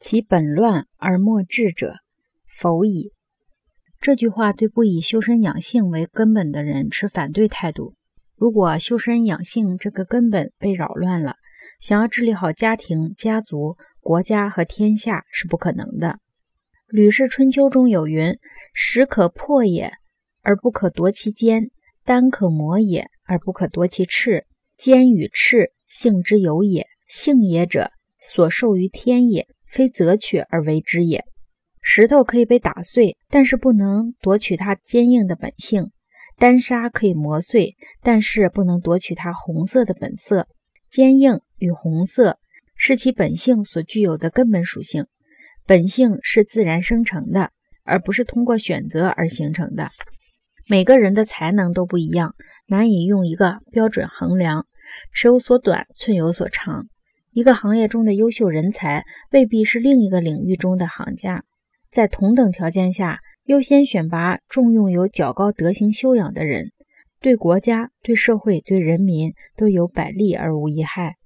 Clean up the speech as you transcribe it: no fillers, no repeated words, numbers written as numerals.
其本乱而末治者，否矣。这句话对不以修身养性为根本的人持反对态度。如果修身养性这个根本被扰乱了，想要治理好家庭、家族、国家和天下是不可能的。《吕氏春秋》中有云：“食可破也，而不可夺其坚；丹可磨也，而不可夺其赤。坚与赤，性之有也。性也者，所授于天也，非择取而为之也。”石头可以被打碎，但是不能夺取它坚硬的本性。丹砂可以磨碎，但是不能夺取它红色的本色。坚硬与红色是其本性所具有的根本属性，本性是自然生成的，而不是通过选择而形成的。每个人的才能都不一样，难以用一个标准衡量，尺有所短，寸有所长。一个行业中的优秀人才未必是另一个领域中的行家。在同等条件下，优先选拔重用有较高德行修养的人，对国家、对社会、对人民都有百利而无一害。